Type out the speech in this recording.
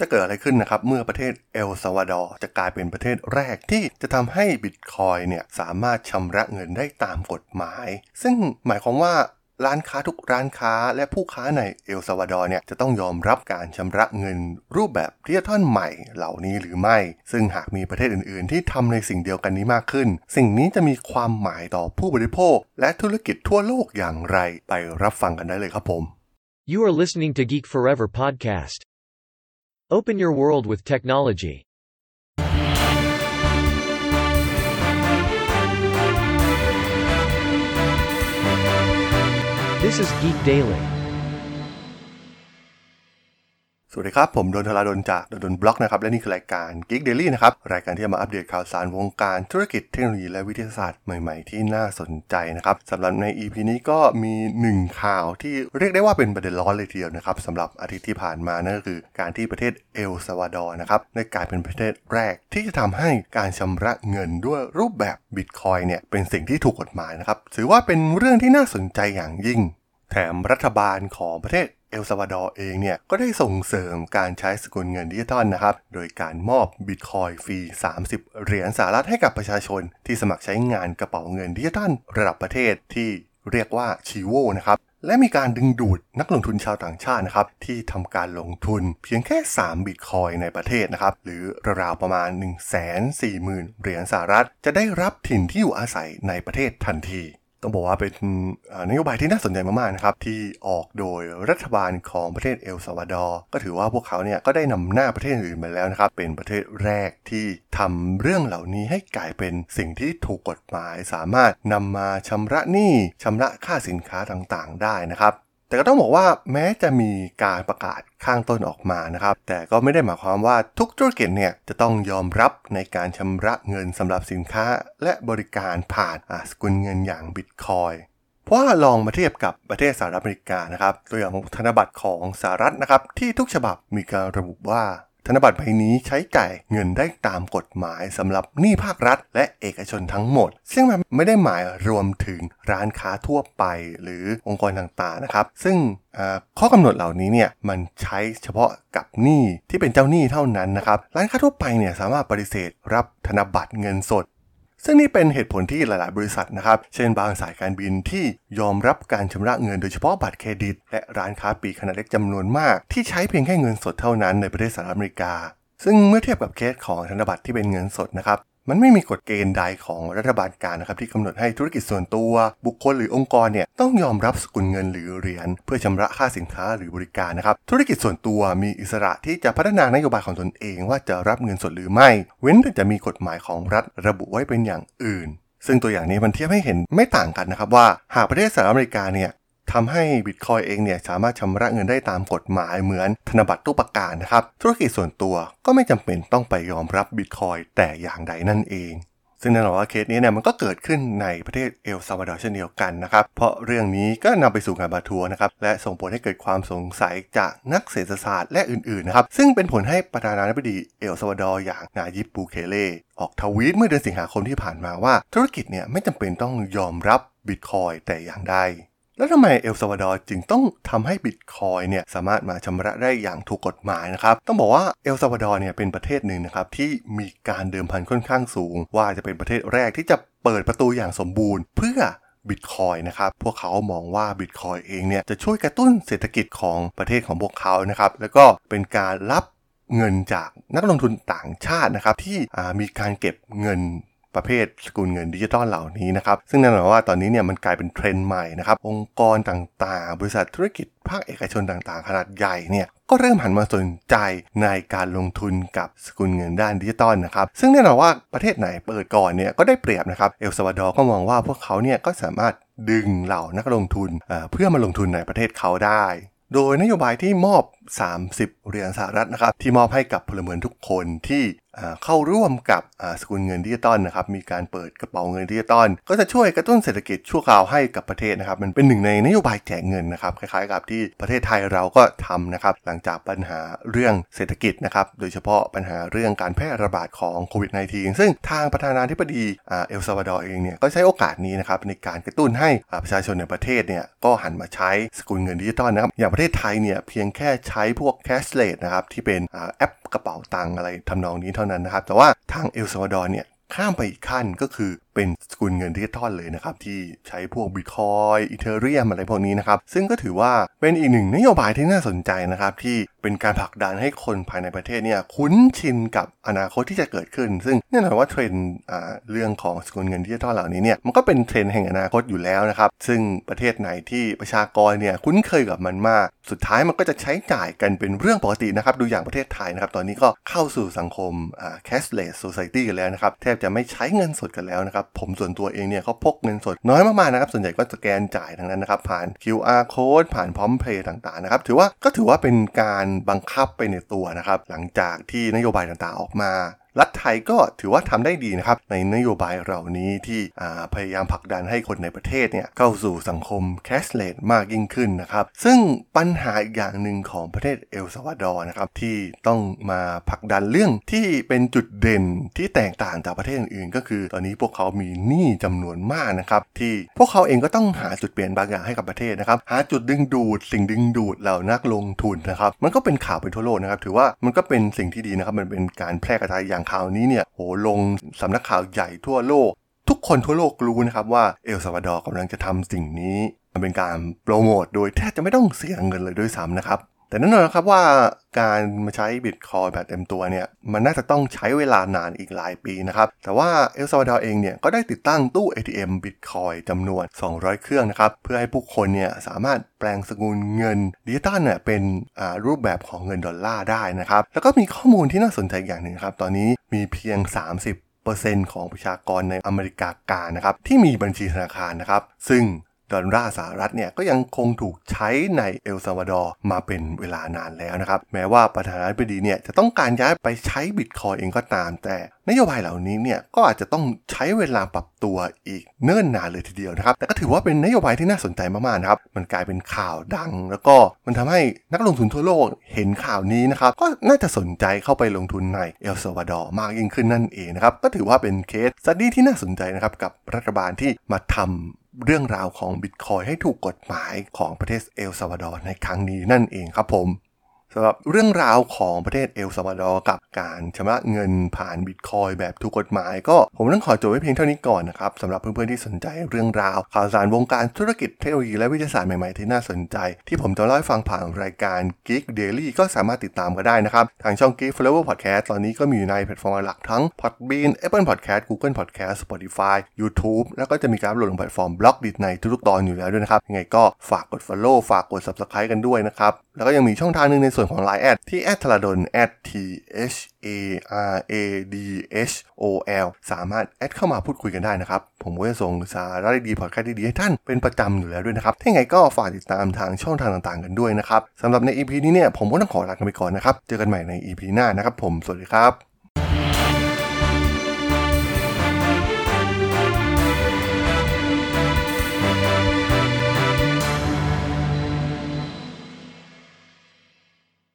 จะเกิดอะไรขึ้นนะครับเมื่อประเทศเอลซาวาดอร์จะกลายเป็นประเทศแรกที่จะทำให้ Bitcoin เนี่ยสามารถชำระเงินได้ตามกฎหมายซึ่งหมายความว่าร้านค้าทุกร้านค้าและผู้ค้าในเอลซาวาดอร์เนี่ยจะต้องยอมรับการชำระเงินรูปแบบดิจิทัลใหม่เหล่านี้หรือไม่ซึ่งหากมีประเทศอื่นๆที่ทำในสิ่งเดียวกันนี้มากขึ้นสิ่งนี้จะมีความหมายต่อผู้บริโภคและธุรกิจทั่วโลกอย่างไรไปรับฟังกันได้เลยครับผม You are listening to Geek Forever Podcast. Open your world with technology.This is Geek Daily. สวัสดีครับผมดนทราดนจากดนบล็อกนะครับและนี่คือรายการ Geek Daily นะครับรายการที่จะมาอัปเดตข่าวสารวงการธุรกิจเทคโนโลยีและวิทยาศาสตร์ใหม่ๆที่น่าสนใจนะครับสำหรับใน EP นี้ก็มี1ข่าวที่เรียกได้ว่าเป็นประเด็นร้อนเลยทีเดียวนะครับสำหรับอาทิตย์ที่ผ่านมานั่นก็คือการที่ประเทศเอลซัลวาดอร์นะครับได้กลายเป็นประเทศแรกที่จะทำให้การชำระเงินด้วยรูปแบบ Bitcoin เนี่ยเป็นสิ่งที่ถูกกฎหมายนะครับถือว่าเป็นเรื่องที่น่าสนใจอย่างยิ่งแถมรัฐบาลของประเทศเอลซาวาดอร์เองเนี่ยก็ได้ส่งเสริมการใช้สกุลเงินดิจิทัลนะครับโดยการมอบ Bitcoin ฟรี30เหรียญสหรัฐให้กับประชาชนที่สมัครใช้งานกระเป๋าเงินดิจิทัลระดับประเทศที่เรียกว่าชิโวนะครับและมีการดึงดูดนักลงทุนชาวต่างชาตินะครับที่ทำการลงทุนเพียงแค่3 Bitcoin ในประเทศนะครับหรือราวๆประมาณ 140,000 เหรียญสหรัฐจะได้รับถิ่นที่อยู่อาศัยในประเทศทันทีต้องบอกว่าเป็นนโยบายที่น่าสนใจมากๆนะครับที่ออกโดยรัฐบาลของประเทศเอลซัลวาดอร์ก็ถือว่าพวกเขาเนี่ยก็ได้นำหน้าประเทศอื่นมาแล้วนะครับเป็นประเทศแรกที่ทำเรื่องเหล่านี้ให้กลายเป็นสิ่งที่ถูกกฎหมายสามารถนำมาชำระหนี้ชำระค่าสินค้าต่างๆได้นะครับแต่ก็ต้องบอกว่าแม้จะมีการประกาศข้างต้นออกมานะครับแต่ก็ไม่ได้หมายความว่าทุกธุรกิจเนี่ยจะต้องยอมรับในการชำระเงินสำหรับสินค้าและบริการผ่านสกุลเงินอย่าง Bitcoin เพราะว่าลองมาเทียบกับประเทศสหรัฐอเมริกานะครับตัวอย่างธนบัตรของสหรัฐนะครับที่ทุกฉบับมีการระบุว่าธนบัตรใบนี้ใช้จ่ายเงินได้ตามกฎหมายสำหรับหนี้ภาครัฐและเอกชนทั้งหมดซึ่งมันไม่ได้หมายรวมถึงร้านค้าทั่วไปหรือองค์กรต่างๆนะครับซึ่งข้อกำหนดเหล่านี้เนี่ยมันใช้เฉพาะกับหนี้ที่เป็นเจ้าหนี้เท่านั้นนะครับร้านค้าทั่วไปเนี่ยสามารถปฏิเสธรับธนบัตรเงินสดซึ่งนี่เป็นเหตุผลที่หลายๆบริษัทนะครับเช่นบางสายการบินที่ยอมรับการชำระเงินโดยเฉพาะบัตรเครดิตและร้านค้าปลีกขนาดเล็กจำนวนมากที่ใช้เพียงแค่เงินสดเท่านั้นในประเทศสหรัฐอเมริกาซึ่งเมื่อเทียบกับเคสของธนบัตรที่เป็นเงินสดนะครับมันไม่มีกฎเกณฑ์ใดของรัฐบาลกลางนะครับที่กำหนดให้ธุรกิจส่วนตัวบุคคลหรือองค์กรเนี่ยต้องยอมรับสกุลเงินหรือเหรียญเพื่อชำระค่าสินค้าหรือบริการนะครับธุรกิจส่วนตัวมีอิสระที่จะพัฒนานโยบายของตนเองว่าจะรับเงินสดหรือไม่เว้นแต่จะมีกฎหมายของรัฐระบุไว้เป็นอย่างอื่นซึ่งตัวอย่างนี้มันเทียบให้เห็นไม่ต่างกันนะครับว่าหากประเทศสหรัฐอเมริกาเนี่ยทำให้ Bitcoin เองเนี่ยสามารถชำระเงินได้ตามกฎหมายเหมือนธนบัตรตู้ประกาศนะครับธุรกิจส่วนตัวก็ไม่จำเป็นต้องไปยอมรับ Bitcoin แต่อย่างใดนั่นเองซึ่งแน่นอนว่าเคสนี้เนี่ยมันก็เกิดขึ้นในประเทศเอลซัลวาดอร์เช่นเดียวกันนะครับเพราะเรื่องนี้ก็นำไปสู่การประท้วงนะครับและส่งผลให้เกิดความสงสัยจากนักเศรษฐศาสตร์และอื่นๆนะครับซึ่งเป็นผลให้ประธานาธิบดีเอลซัลวาดอร์อย่างนายิบ บูเคเลออกทวีตเมื่อเดือนสิงหาคมที่ผ่านมาว่าธุรกิจเนี่ยไม่จำเป็นต้องยอมรับ Bitcoin แต่อย่างใดแล้วทำไมเอลซัลวาดอร์จึงต้องทำให้ Bitcoin เนี่ยสามารถมาชำระได้อย่างถูกกฎหมายนะครับต้องบอกว่าเอลซัลวาดอร์เนี่ยเป็นประเทศหนึ่งนะครับที่มีการเดิมพันค่อนข้างสูงว่าจะเป็นประเทศแรกที่จะเปิดประตูอย่างสมบูรณ์เพื่อ Bitcoin นะครับพวกเขามองว่า Bitcoin เองเนี่ยจะช่วยกระตุ้นเศรษฐกิจของประเทศของพวกเขานะครับแล้วก็เป็นการรับเงินจากนักลงทุนต่างชาตินะครับที่มีการเก็บเงินประเภทสกุลเงินดิจิทัลเหล่านี้นะครับซึ่งแน่นอนว่าตอนนี้เนี่ยมันกลายเป็นเทรนด์ใหม่นะครับองค์กรต่างๆบริษัทธุรกิจภาคเอกชนต่างๆขนาดใหญ่เนี่ยก็เริ่มหันมาสนใจในการลงทุนกับสกุลเงินด้านดิจิทัลนะครับซึ่งแน่นอนว่าประเทศไหนเปิดก่อนเนี่ยก็ได้เปรียบนะครับเอลซัลวาดอร์ก็มองว่าพวกเขาเนี่ยก็สามารถดึงเหล่านักลงทุนเพื่อมาลงทุนในประเทศเขาได้โดยนโยบายที่มอบ30เหรียญสหรัฐนะครับที่มอบให้กับพลเมืองทุกคนที่เข้าร่วมกับสกุลเงินดิจิตอลนะครับมีการเปิดกระเป๋าเงินดิจิตอลก็จะช่วยกระตุ้นเศรษฐกิจชั่วคราวให้กับประเทศนะครับมันเป็นหนึ่งในนโยบายแจกเงินนะครับคล้ายๆกับที่ประเทศไทยเราก็ทำนะครับหลังจากปัญหาเรื่องเศรษฐกิจนะครับโดยเฉพาะปัญหาเรื่องการแพร่ระบาดของโควิด -19 ซึ่งทางประธานาธิบดีเอลซัลวาดอร์เองเนี่ยก็ใช้โอกาสนี้นะครับในการกระตุ้นให้ประชาชนในประเทศเนี่ยก็หันมาใช้สกุลเงินดิจิตอลนะครับอย่างประเทศไทยเนี่ยเพียงแค่ใช้ ช้พวก cashless นะครับที่เป็นแอปกระเป๋าตังค์อะไรทำนองนี้เท่านั้นนะครับแต่ว่าทางเอลซัลวาดอร์เนี่ยข้ามไปอีกขั้นก็คือเป็นสกุลเงินดิจิทัลเลยนะครับที่ใช้พวก Bitcoin Ethereum อะไรพวกนี้นะครับซึ่งก็ถือว่าเป็นอีกหนึ่งนโยบายที่น่าสนใจนะครับที่เป็นการผลักดันให้คนภายในประเทศเนี่ยคุ้นชินกับอนาคตที่จะเกิดขึ้นซึ่งแน่นอนว่าเทรนด์เรื่องของสกุลเงินดิจิทัลเหล่านี้เนี่ยมันก็เป็นเทรนด์แห่งอนาคตอยู่แล้วนะครับซึ่งประเทศไหนที่ประชากรเนี่ยคุ้นเคยกับมันมากสุดท้ายมันก็จะใช้จ่ายกันเป็นเรื่องปกตินะครับดูอย่างประเทศไทยนะครับตอนนี้ก็เข้าสู่สังคมcashless society กันแล้วนะครับแทบจะไม่ใช้เงินสดกันแล้วนะครับผมส่วนตัวเองเนี่ยเขาพกเงินสดน้อยมากๆนะครับส่วนใหญ่ก็สแกนจ่ายทั้งนั้นนะครับผ่าน QR code ผ่าน PromptPay ต่างๆนะครับถือว่าเป็นการบังคับไปในตัวนะครับหลังจากที่นโยบายต่างๆออกมารัฐไทยก็ถือว่าทำได้ดีนะครับในนโยบายเหล่านี้ที่พยายามผลักดันให้คนในประเทศเนี่ยเข้าสู่สังคมแคชเลสมากยิ่งขึ้นนะครับซึ่งปัญหาอีกอย่างหนึ่งของประเทศเอลซัลวาดอร์นะครับที่ต้องมาผลักดันเรื่องที่เป็นจุดเด่นที่แตกต่างจากประเทศอื่นๆก็คือตอนนี้พวกเขามีหนี้จำนวนมากนะครับที่พวกเขาเองก็ต้องหาจุดเปลี่ยนบางอย่างให้กับประเทศนะครับหาจุดดึงดูดสิ่งดึงดูดเหล่านักลงทุนนะครับมันก็เป็นข่าวไปทั่วโลกนะครับถือว่ามันก็เป็นสิ่งที่ดีนะครับมันเป็นการแพร่กระจายอย่างข่าวนี้เนี่ยโหลงสำนักข่าวใหญ่ทั่วโลกทุกคนทั่วโลกรู้นะครับว่าเอลซัลวาดอร์กำลังจะทำสิ่งนี้มันเป็นการโปรโมทโดยแทบจะไม่ต้องเสียเงินเลยด้วยซ้ำนะครับแต่แน่นอนนะครับว่าการมาใช้ Bitcoin แบบเต็มตัวเนี่ยมันน่าจะต้องใช้เวลานานอีกหลายปีนะครับแต่ว่าเอลซัลวาดอร์เองเนี่ยก็ได้ติดตั้งตู้ ATM Bitcoin จำนวน200เครื่องนะครับเพื่อให้ผู้คนเนี่ยสามารถแปลงสกุลเงินดิจิตอลเนี่ยเป็นรูปแบบของเงินดอลลาร์ได้นะครับแล้วก็มีข้อมูลที่น่าสนใจอย่างนึงครับตอนนี้มีเพียง 30% ของประชากรในอเมริกากลางนะครับที่มีบัญชีธนาคารนะครับซึ่งดอลลาร์สหรัฐเนี่ยก็ยังคงถูกใช้ในเอลซัลวาดอร์มาเป็นเวลานานแล้วนะครับแม้ว่าประธานาธิบดีเนี่ยจะต้องการย้ายไปใช้บิตคอยน์เองก็ตามแต่นโยบายเหล่านี้เนี่ยก็อาจจะต้องใช้เวลาปรับตัวอีกเนิ่นนานเลยทีเดียวนะครับแต่ก็ถือว่าเป็นนโยบายที่น่าสนใจมากๆนะครับมันกลายเป็นข่าวดังแล้วก็มันทำให้นักลงทุนทั่วโลกเห็นข่าวนี้นะครับก็น่าจะสนใจเข้าไปลงทุนในเอลซัลวาดอร์มากยิ่งขึ้นนั่นเองนะครับก็ถือว่าเป็นเคสสตี้ที่น่าสนใจนะครับกับรัฐบาลที่มาทำเรื่องราวของ Bitcoin ให้ถูกกฎหมายของประเทศเอลซัลวาดอร์ในครั้งนี้นั่นเองครับผมสำหรับเรื่องราวของประเทศเอลซัลวาดอร์กับการชำระเงินผ่าน Bitcoin แบบถูกกฎหมายก็ผมต้องขอจบไว้เพียงเท่านี้ก่อนนะครับสำหรับเพื่อนๆที่สนใจเรื่องราวข่าวสารวงการธุรกิจเทคโนโลยีและวิทยาศาสตร์ใหม่ๆที่น่าสนใจที่ผมจะเล่าให้ฟังผ่านรายการ Geek Daily ก็สามารถติดตามกันได้นะครับทางช่อง Geek Forever Podcast ตอนนี้ก็มีอยู่ในแพลตฟอร์มหลักทั้ง Podbean Apple Podcast Google Podcast Spotify YouTube แล้วก็จะมีการอัปโหลดลงแพลตฟอร์ม Blogdit ในทุกๆตอนอยู่แล้วด้วยนะครับยังไงก็ฝากกด Follow ฝากกด Subscribe กันด้วยนะครับแล้วก็ยังมีช่องทางนึงในส่วนของ LINE แอดที่ @thradol @thradol สามารถแอดเข้ามาพูดคุยกันได้นะครับผมก็จะส่งสาระดีๆพอดแคสต์ดีๆให้ท่านเป็นประจำอยู่แล้วด้วยนะครับถ้าไงก็ฝากติดตามทางช่องทางต่างๆกันด้วยนะครับสำหรับใน EP นี้เนี่ยผมก็ต้องขอลากันไปก่อนนะครับเจอกันใหม่ใน EP หน้านะครับผมสวัสดีครับ